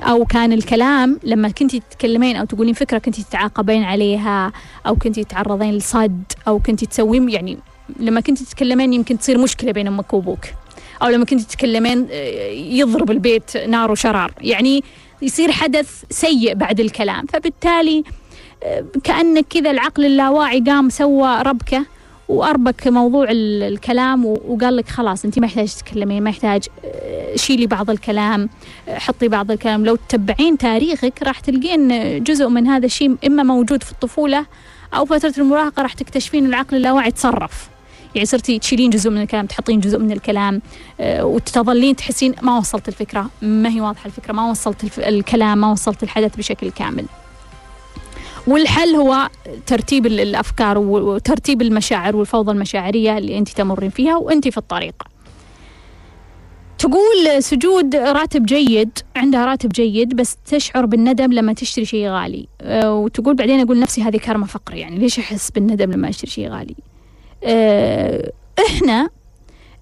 أو كان الكلام لما كنتي تتكلمين أو تقولين فكرة كنتي تتعاقبين عليها، أو كنتي تتعرضين لصد، أو كنتي تسوين، يعني لما كنتي تتكلمين يمكن تصير مشكلة بين أمك وأبوك، أو لما كنتي تتكلمين يضرب البيت نار وشرار، يعني يصير حدث سيء بعد الكلام. فبالتالي كأنك كذا العقل اللاواعي قام سوى ربكة وأربك موضوع الكلام وقال لك خلاص أنت ما يحتاج تتكلمين، ما يحتاج، شيلي بعض الكلام، حطي بعض الكلام. لو تتبعين تاريخك راح تلقين جزء من هذا الشيء إما موجود في الطفولة أو فترة المراهقة، راح تكتشفين العقل اللاواعي تصرف، يعني صرتي تشيلين جزء من الكلام، تحطين جزء من الكلام، وتظلين تحسين ما وصلت الفكرة، ما هي واضحة الفكرة، ما وصلت الكلام، ما وصلت الحدث بشكل كامل. والحل هو ترتيب الأفكار وترتيب المشاعر والفوضى المشاعرية اللي أنت تمرين فيها وأنت في الطريق. تقول سجود راتب جيد، عندها راتب جيد بس تشعر بالندم لما تشتري شيء غالي، وتقول بعدين أقول نفسي هذه كارما فقر، يعني ليش أحس بالندم لما أشتري شيء غالي؟ إحنا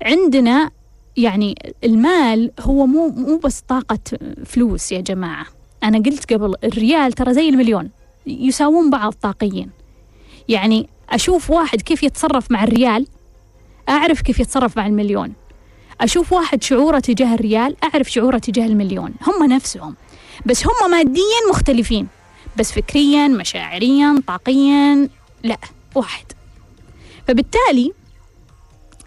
عندنا يعني المال هو مو بس طاقة فلوس يا جماعة، أنا قلت قبل الريال ترى زي المليون، يساوون بعض طاقيا، يعني أشوف واحد كيف يتصرف مع الريال أعرف كيف يتصرف مع المليون، أشوف واحد شعوره تجاه الريال أعرف شعوره تجاه المليون، هم نفسهم بس هم ماديا مختلفين، بس فكريا مشاعريا طاقيا لا واحد. فبالتالي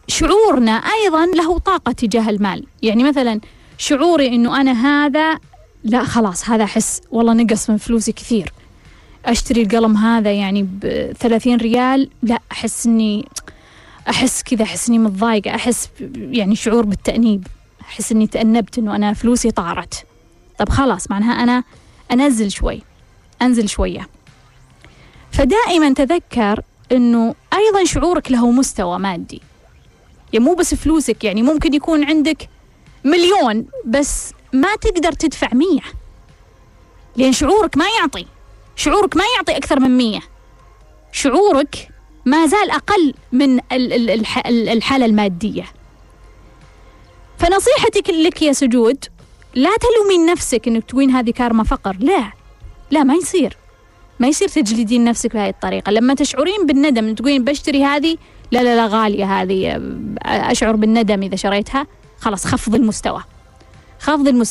شعورنا أيضا له طاقة تجاه المال، يعني مثلا شعوري أنه أنا هذا لا خلاص هذا أحس والله نقص من فلوسي كثير، أشتري القلم هذا يعني ب30 ريال، لا أحس إني متضايقة، أحس يعني شعور بالتأنيب، أحس إني تأنبت إنه أنا فلوسي طارت. طب خلاص معناها أنا أنزل شوية. فدائما تذكر إنه أيضا شعورك له مستوى مادي، يعني مو بس فلوسك، يعني ممكن يكون عندك 1,000,000 بس ما تقدر تدفع 100، لأن شعورك ما يعطي أكثر من 100، شعورك ما زال أقل من الحالة المادية. فنصيحتك لك يا سجود لا تلومين نفسك إنك تقولين هذه كارما فقر، لا ما يصير تجلدين نفسك بهذه الطريقة. لما تشعرين بالندم تقولين بشتري هذه لا غالية، هذه أشعر بالندم إذا شريتها، خلاص خفض المستوى،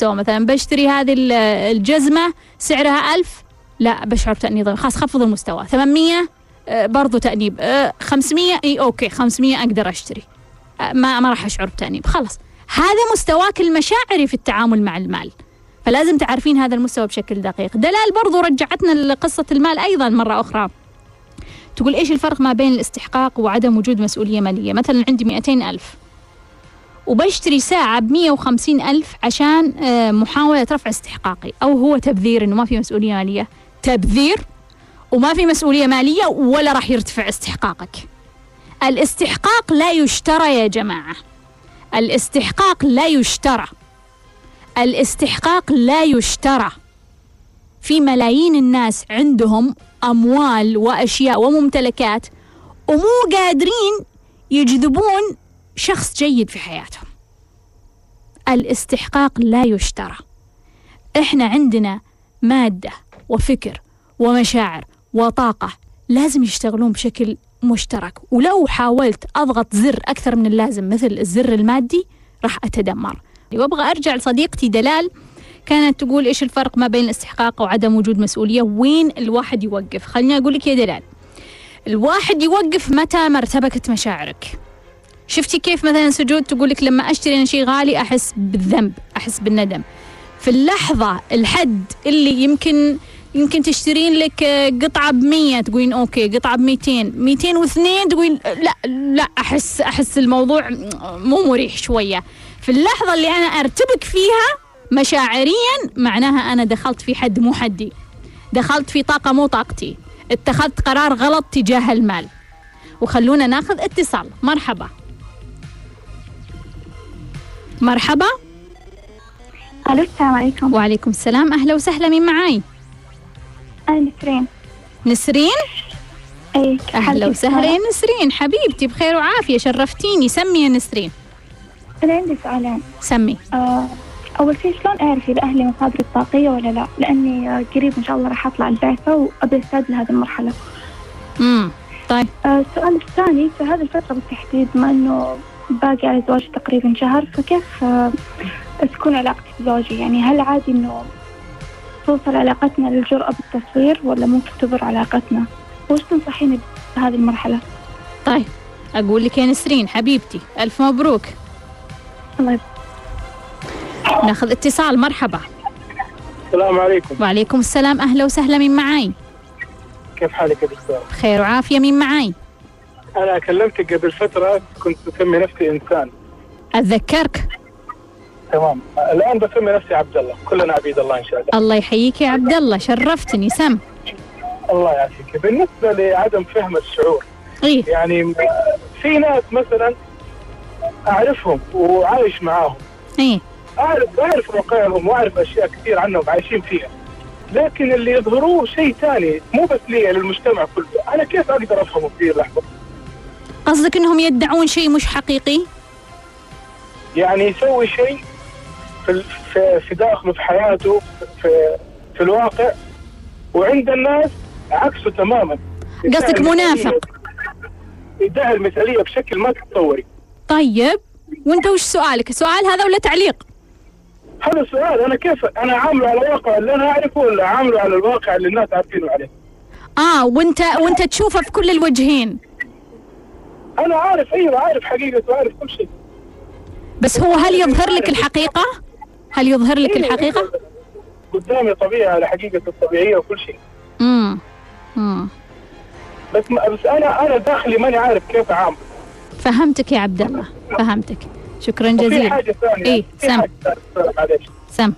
مثلا بشتري هذه الجزمة سعرها 1000، لا بشعر بتأنيب، خلاص خفض المستوى، 800 برضو تأنيب، 500 أوكي 500 أقدر أشتري، ما راح أشعر بتأنيب، خلاص هذا مستواك المشاعري في التعامل مع المال، فلازم تعرفين هذا المستوى بشكل دقيق. دلال برضو رجعتنا لقصة المال أيضا مرة أخرى، تقول إيش الفرق ما بين الاستحقاق وعدم وجود مسؤولية مالية؟ مثلا عندي 200,000 وبشتري ساعة ب150,000 عشان محاولة رفع استحقاقي، أو هو تبذير إنه ما في مسؤولية مالية؟ تبذير وما في مسؤولية مالية ولا راح يرتفع استحقاقك. الاستحقاق لا يشترى يا جماعة، الاستحقاق لا يشترى. في ملايين الناس عندهم أموال وأشياء وممتلكات ومو قادرين يجذبون شخص جيد في حياتهم. الاستحقاق لا يشترى. إحنا عندنا مادة وفكر ومشاعر وطاقة لازم يشتغلون بشكل مشترك، ولو حاولت أضغط زر أكثر من اللازم مثل الزر المادي راح أتدمر. وأبغى أرجع لصديقتي دلال، كانت تقول إيش الفرق ما بين الاستحقاق وعدم وجود مسؤولية، وين الواحد يوقف؟ خليني أقول لك يا دلال، الواحد يوقف متى ما ارتبكت مشاعرك. شفتي كيف مثلا سجود تقول لك لما أشتري أنا شيء غالي أحس بالذنب، أحس بالندم. في اللحظة الحد اللي يمكن تشترين لك قطعة ب100 تقولين أوكي، قطعة ب200 202 تقولين لا أحس الموضوع مو مريح شوية. في اللحظة اللي أنا أرتبك فيها مشاعريا معناها أنا دخلت في حد مو حدي، دخلت في طاقة مو طاقتي، اتخذت قرار غلط تجاه المال. وخلونا ناخذ اتصال. مرحبا. مرحبا. ألو، السلام عليكم. وعليكم السلام، أهلا وسهلا، مين معاي؟ أنا نسرين. نسرين؟ أي. أهلا وسهلا يا نسرين حبيبتي، بخير وعافية، شرفتيني. سمي يا نسرين. أنا عندي سؤالين. سمي. أول شيء شلون أعرف إذا أهلي مصادري الطاقية ولا لا؟ لأني قريب إن شاء الله راح أطلع البعثة وأبي أستعد لهذه المرحلة. طيب. السؤال الثاني، في هذه الفترة بالتحديد ما إنه باقي على زواجي تقريبا شهر، فكيف تكون علاقتي بزوجي؟ يعني هل عادي إنه توصل علاقتنا للجرأة بالتصوير ولا ممكن تبر علاقتنا؟ وش تنصحيني بهذه المرحلة؟ طيب أقول لك يا نسرين حبيبتي ألف مبروك. الله يبارك. ناخذ اتصال. مرحبا. السلام عليكم. وعليكم السلام، أهلا وسهلا، مين معاي؟ كيف حالك يا دكتور؟ بخير وعافية، مين معاي؟ أنا كلمتك قبل فترة، كنت بسمي نفسي إنسان. أتذكرك. تمام، الآن بسمي نفسي عبد الله، كلنا عبيد الله إن شاء الله. الله يحييك يا عبد الله، شرفتني. سم. الله يعافيك. بالنسبة لعدم فهم الشعور، إيه؟ يعني في ناس مثلا أعرفهم وعايش معاهم، إيه؟ أعرف واقعهم وأعرف أشياء كثير عنهم عايشين فيها، لكن اللي يظهروه شيء ثاني مو بس لي، للمجتمع كله. أنا كيف أقدر أفهمه في اللحظة؟ قصدك أنهم يدعون شيء مش حقيقي؟ يعني يسوي شيء في داخله، في حياته، في الواقع، وعند الناس عكسه تماما. قصدك منافق؟ يدعي المثالية بشكل ما تتصوري. طيب وانت وش سؤالك؟ سؤال هذا ولا تعليق؟ هذا سؤال. انا كيف انا عامله على الواقع اللي انا اعرفه ولا عامله على الواقع اللي الناس عارفينه عليه؟ وانت تشوفه في كل الوجهين. انا عارف، ايوه عارف حقيقته وعارف كل شيء، بس هو هل يظهر لك الحقيقه؟ هل يظهر لك الحقيقه؟ قدامي طبيعه على حقيقته الطبيعيه وكل شيء. بس انا داخلي ماني عارف كيف اعامله. فهمتك يا عبد الله، فهمتك، شكرا جزيلا. في حاجة ثانية. إيه؟ سم. معلش. سم.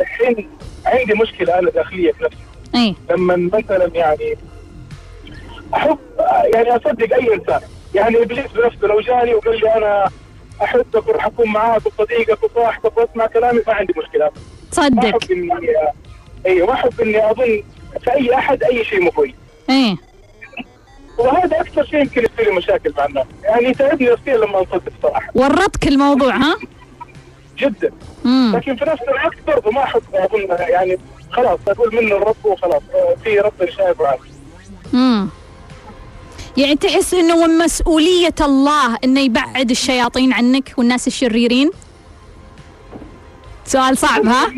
الحين عندي مشكلة أنا داخلية في نفسي. إيه؟ لما مثلا يعني أحب، يعني أصدق أي إنسان، يعني إبليس بنفسه لو جاني وقال لي أنا أحبك وراح أكون معاك وصديقك وصاحبك وأسمع كلامك، ما عندي مشكلة. صدق. ما أحب إني أيوه، ما أحب إني أظن في أي أحد أي شيء مو كويس. إيه. وهذا أكثر شيء يمكن يصير لي مشاكل مع الناس، يعني يتعبني نفسيا لما أنصدق صراحة. ورطك الموضوع ها؟ جدا. لكن في نفس الوقت برضه ما أحب أقول، يعني خلاص أقول من الرب وخلاص، في رب شايف وعارف. يعني تحس إنه من مسؤولية الله إنه يبعد الشياطين عنك والناس الشريرين؟ سؤال صعب ها؟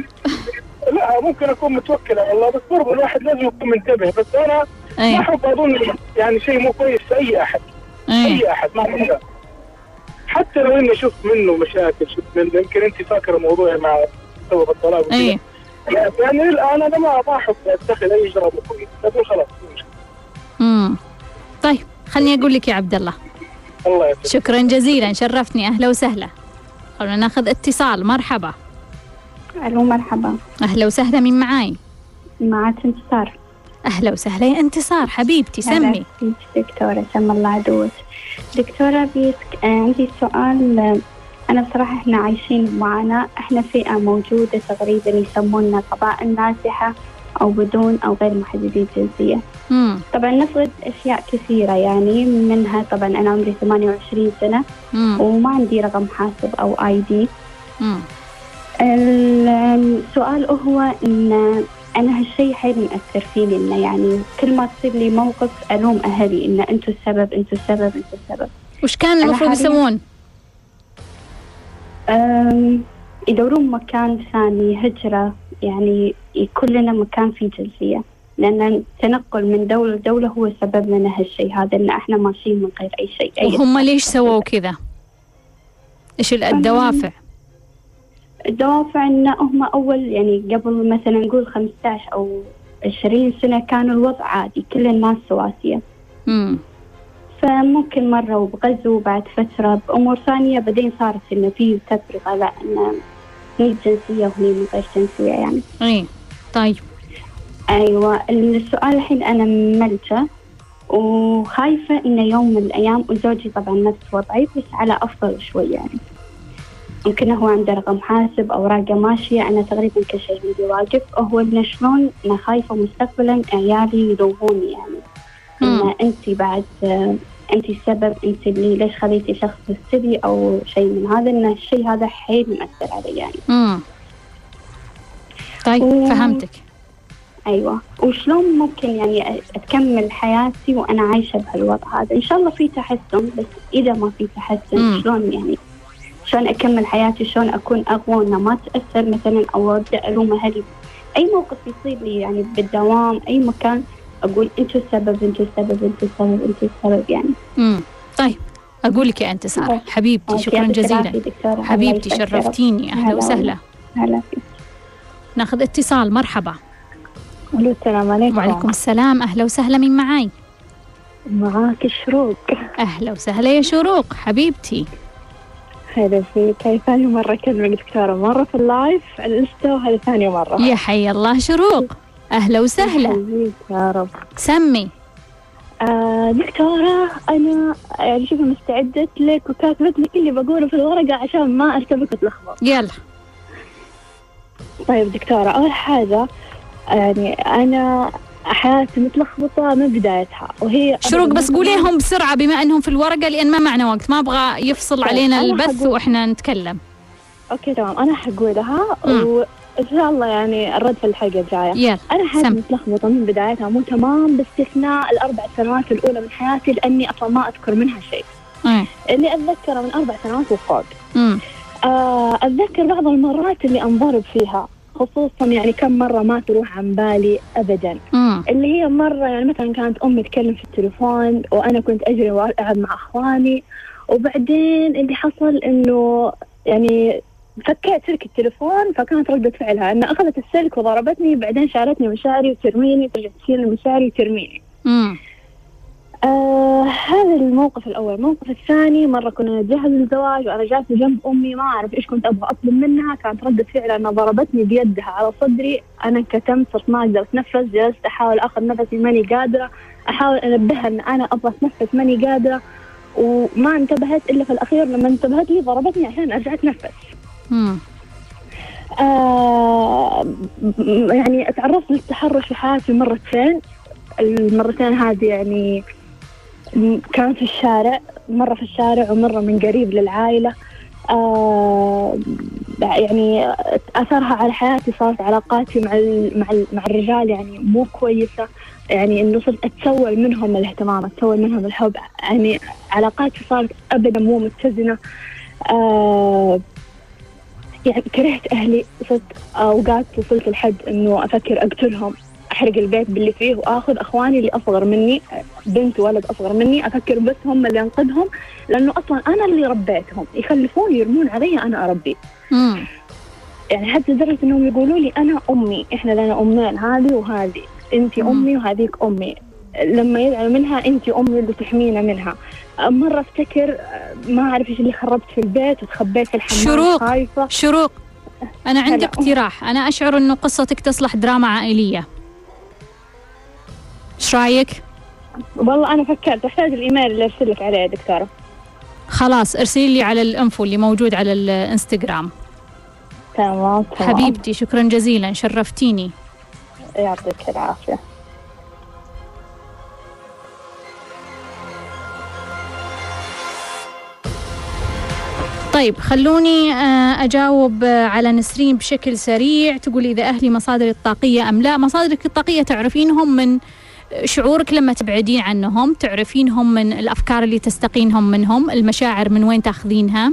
لا، ممكن أكون متوكل على الله، بس برضه الواحد لازم يكون منتبه. بس أنا ما أحب أظن يعني شيء مو كويس في أي أحد. أي أحد ما أحبه، حتى لو إني شفت منه مشاكل، شفت منه يمكن أنت فاكرة موضوعي مع سبب الطلاق. يعني الآن أنا ما أحب أتخذ أي إجراء مو كويس، أقول خلاص. طيب خليني أقول لك يا عبد الله، الله يسلمك، شكرا جزيلا، شرفتني، أهلا وسهلا. خلونا ناخذ اتصال. مرحبا. ألو، مرحبا، أهلا وسهلا، مين معاي؟ معك انتصار. أهلا وسهلا يا انتصار حبيبتي، سمي. دكتورة، سم الله عدوك. دكتورة عندي سؤال. أنا بصراحة إحنا عايشين معاناة، إحنا فئة موجودة تقريبا يسموننا قبائل نازحة أو بدون أو غير محددي الجنسية. طبعا نفقد أشياء كثيرة، يعني منها طبعا أنا عمري 28 سنة وما عندي رقم حاسب أو آي دي. السؤال هو إن انا هالشيء حيل مأثر فيني، انه يعني كل ما تصير لي موقف الوم اهلي انه انتوا السبب. وش كان المفروض يسوون؟ يدورون مكان ثاني، هجرة، يعني يكون لنا مكان فيه جنسية، لأن التنقل من دولة لدولة هو سبب لنا هالشيء هذا، إن إحنا ماشيين من غير أي شيء. وهم ليش سووا كذا؟ إيش الدوافع؟ الدوافع إن هم أول يعني قبل مثلا نقول 15 أو 20 سنة كان الوضع عادي، كل الناس سواسية. فممكن مرة بغزو، بعد فترة بأمور ثانية، بعدين صارت إنه في تفرقة، لا إنه هني جنسية وهني من غير جنسية يعني. طيب. أيوة، السؤال الحين أنا ملجأ وخايفة إنه يوم من الأيام، وزوجي طبعا نفس وضعي بس على أفضل شوي يعني. يمكن هو عنده رقم حاسب، أوراقه ماشية، أنا تقريبا كل شيء عندي واقف، وهو إنه شلون أنا خايفة مستقبلا عيالي يلوموني يعني. إن أنتي بعد أنتي السبب، أنتي اللي ليش خليتي شخص بالسبي أو شيء من هذا، إن الشيء هذا حيل مؤثر علي يعني. طيب فهمتك. أيوة، وشلون ممكن يعني أكمل حياتي وأنا عايشة بهالوضع هذا؟ إن شاء الله في تحسن، بس إذا ما في تحسن شلون يعني شلون أكمل حياتي، شلون أكون أقوى إنه ما تأثر مثلا، أو أبدأ ألوم أهلي أي موقف يصير لي يعني بالدوام أي مكان، أقول أنتوا السبب يعني. طيب أقول لك يا أنت سارة حبيبتي، شكرا جزيلا حبيبتي، شرفتيني، أهلا وسهلا. هلا فيك. ناخذ اتصال، مرحبا. السلام عليكم. وعليكم السلام، أهلا وسهلا، من معاي؟ معاك شروق. أهلا وسهلا يا شروق حبيبتي. هلا فيك. هاي ثاني مرة أكلمك دكتورة، مرة في اللايف على الإنستا وهذه ثاني مرة. يا حي الله شروق، أهلا وسهلا يا رب. سمي. دكتورة أنا يعني شوفي مستعدة لك وكاتبت لك اللي بقوله في الورقة عشان ما أرتبك وتلخبط. يلا. طيب دكتورة، أول حاجة يعني أنا حياتي متلخبطة من بدايتها، وهي شروق بس قوليهم بسرعة بما أنهم في الورقة، لأن ما معنا وقت، ما أبغى يفصل علينا البث وإحنا نتكلم. أوكي تمام، أنا حقولها إن شاء الله يعني الرد في الحلقة الجاية. أنا حياتي متلخبطة من بدايتها، مو تمام باستثناء ال4 سنوات الأولى من حياتي، لأني أصلا ما أذكر منها شيء. اللي أتذكره من 4 سنوات وفوق. أتذكر بعض المرات اللي أنضرب فيها، خصوصا يعني كم مرة ما تروح عن بالي أبدا. اللي هي مرة يعني مثلا كانت أمي تكلم في التليفون وأنا كنت أجري وألعب مع أخواني، وبعدين اللي حصل إنه يعني فكيت سلك التليفون، فكانت ردة فعلها أن أخذت السلك وضربتني، بعدين شالتني مشاعري وترميني، ترجع تشيل مشاعري وترميني. هذا الموقف الأول. الموقف الثاني، مرة كنا نتجهز للزواج وأنا جالسة جنب أمي، ما أعرف إيش كنت أبغى أطلب منها، كانت ردة فعلها أنها ضربتني بيدها على صدري، أنا انكتمت، صرت ما أقدر أتنفس، جلست أحاول آخذ نفسي ماني قادرة، أحاول أنبهها أن أنا أبغى أتنفس ماني قادرة، وما انتبهت إلا في الأخير لما انتبهت لي ضربتني عشان أرجع أتنفس. يعني اتعرضت للتحرش في حياتي مرتين. المرتين هذه يعني كانت في الشارع، مرة في الشارع ومرة من قريب للعائلة. يعني أثرها على حياتي، صارت علاقاتي مع الرجال يعني مو كويسة، يعني إنه صرت أتسول منهم الاهتمام، أتسول منهم الحب، يعني علاقاتي صارت أبدا مو متزنة. يعني كرهت أهلي، صرت أوقات وصلت لحد إنه أفكر أقتلهم، أحرق البيت باللي فيه، وآخذ أخواني اللي أصغر مني، بنت وولد أصغر مني، أفكر بس هم اللي أنقذهم، لأنه أصلا أنا اللي ربيتهم، يخلفون يرمون علي أنا أربي. يعني حتى لدرجة إنهم يقولوا لي أنا أمي، إحنا لنا أمين، هذه وهذه، أنتي أمي وهذيك أمي، لما يدعوا منها أنتي أمي اللي تحمينا منها. مرة أفتكر ما أعرف إيش اللي خربت في البيت وتخبيت في الحمام، خايفة. شروق، أنا عندي اقتراح، أنا أشعر إنه قصتك تصلح دراما عائلية، إيش رأيك؟ والله أنا فكرت، أحتاج الإيميل اللي أرسلك عليه يا دكتورة. خلاص أرسلي لي على الإنفو اللي موجود على الإنستغرام. تمام حبيبتي، شكرا جزيلا، شرفتيني. يعطيك العافية. طيب خلوني أجاوب على نسرين بشكل سريع. تقول إذا أهلي مصادر الطاقية أم لا؟ مصادرك الطاقية تعرفينهم من شعورك لما تبعدين عنهم، تعرفينهم من الأفكار اللي تستقينهم منهم، المشاعر من وين تأخذينها،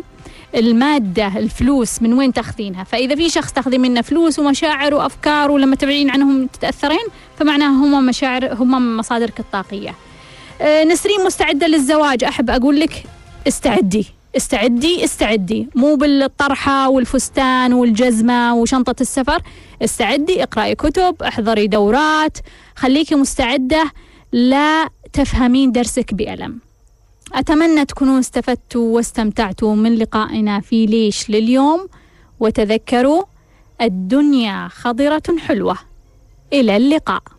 المادة الفلوس من وين تأخذينها. فإذا في شخص تأخذين منه فلوس ومشاعر وأفكار ولما تبعدين عنهم تتأثرين، فمعناها هم مشاعر، هم مصادرك الطاقية. نسرين مستعدة للزواج، أحب أقول لك استعدي استعدي استعدي، مو بالطرحة والفستان والجزمة وشنطة السفر، استعدي، اقرأي كتب، احضري دورات، خليكي مستعدة لا تفهمين درسك بألم. أتمنى تكونوا استفدتوا واستمتعتوا من لقائنا في ليش لليوم، وتذكروا الدنيا خضرة حلوة. إلى اللقاء.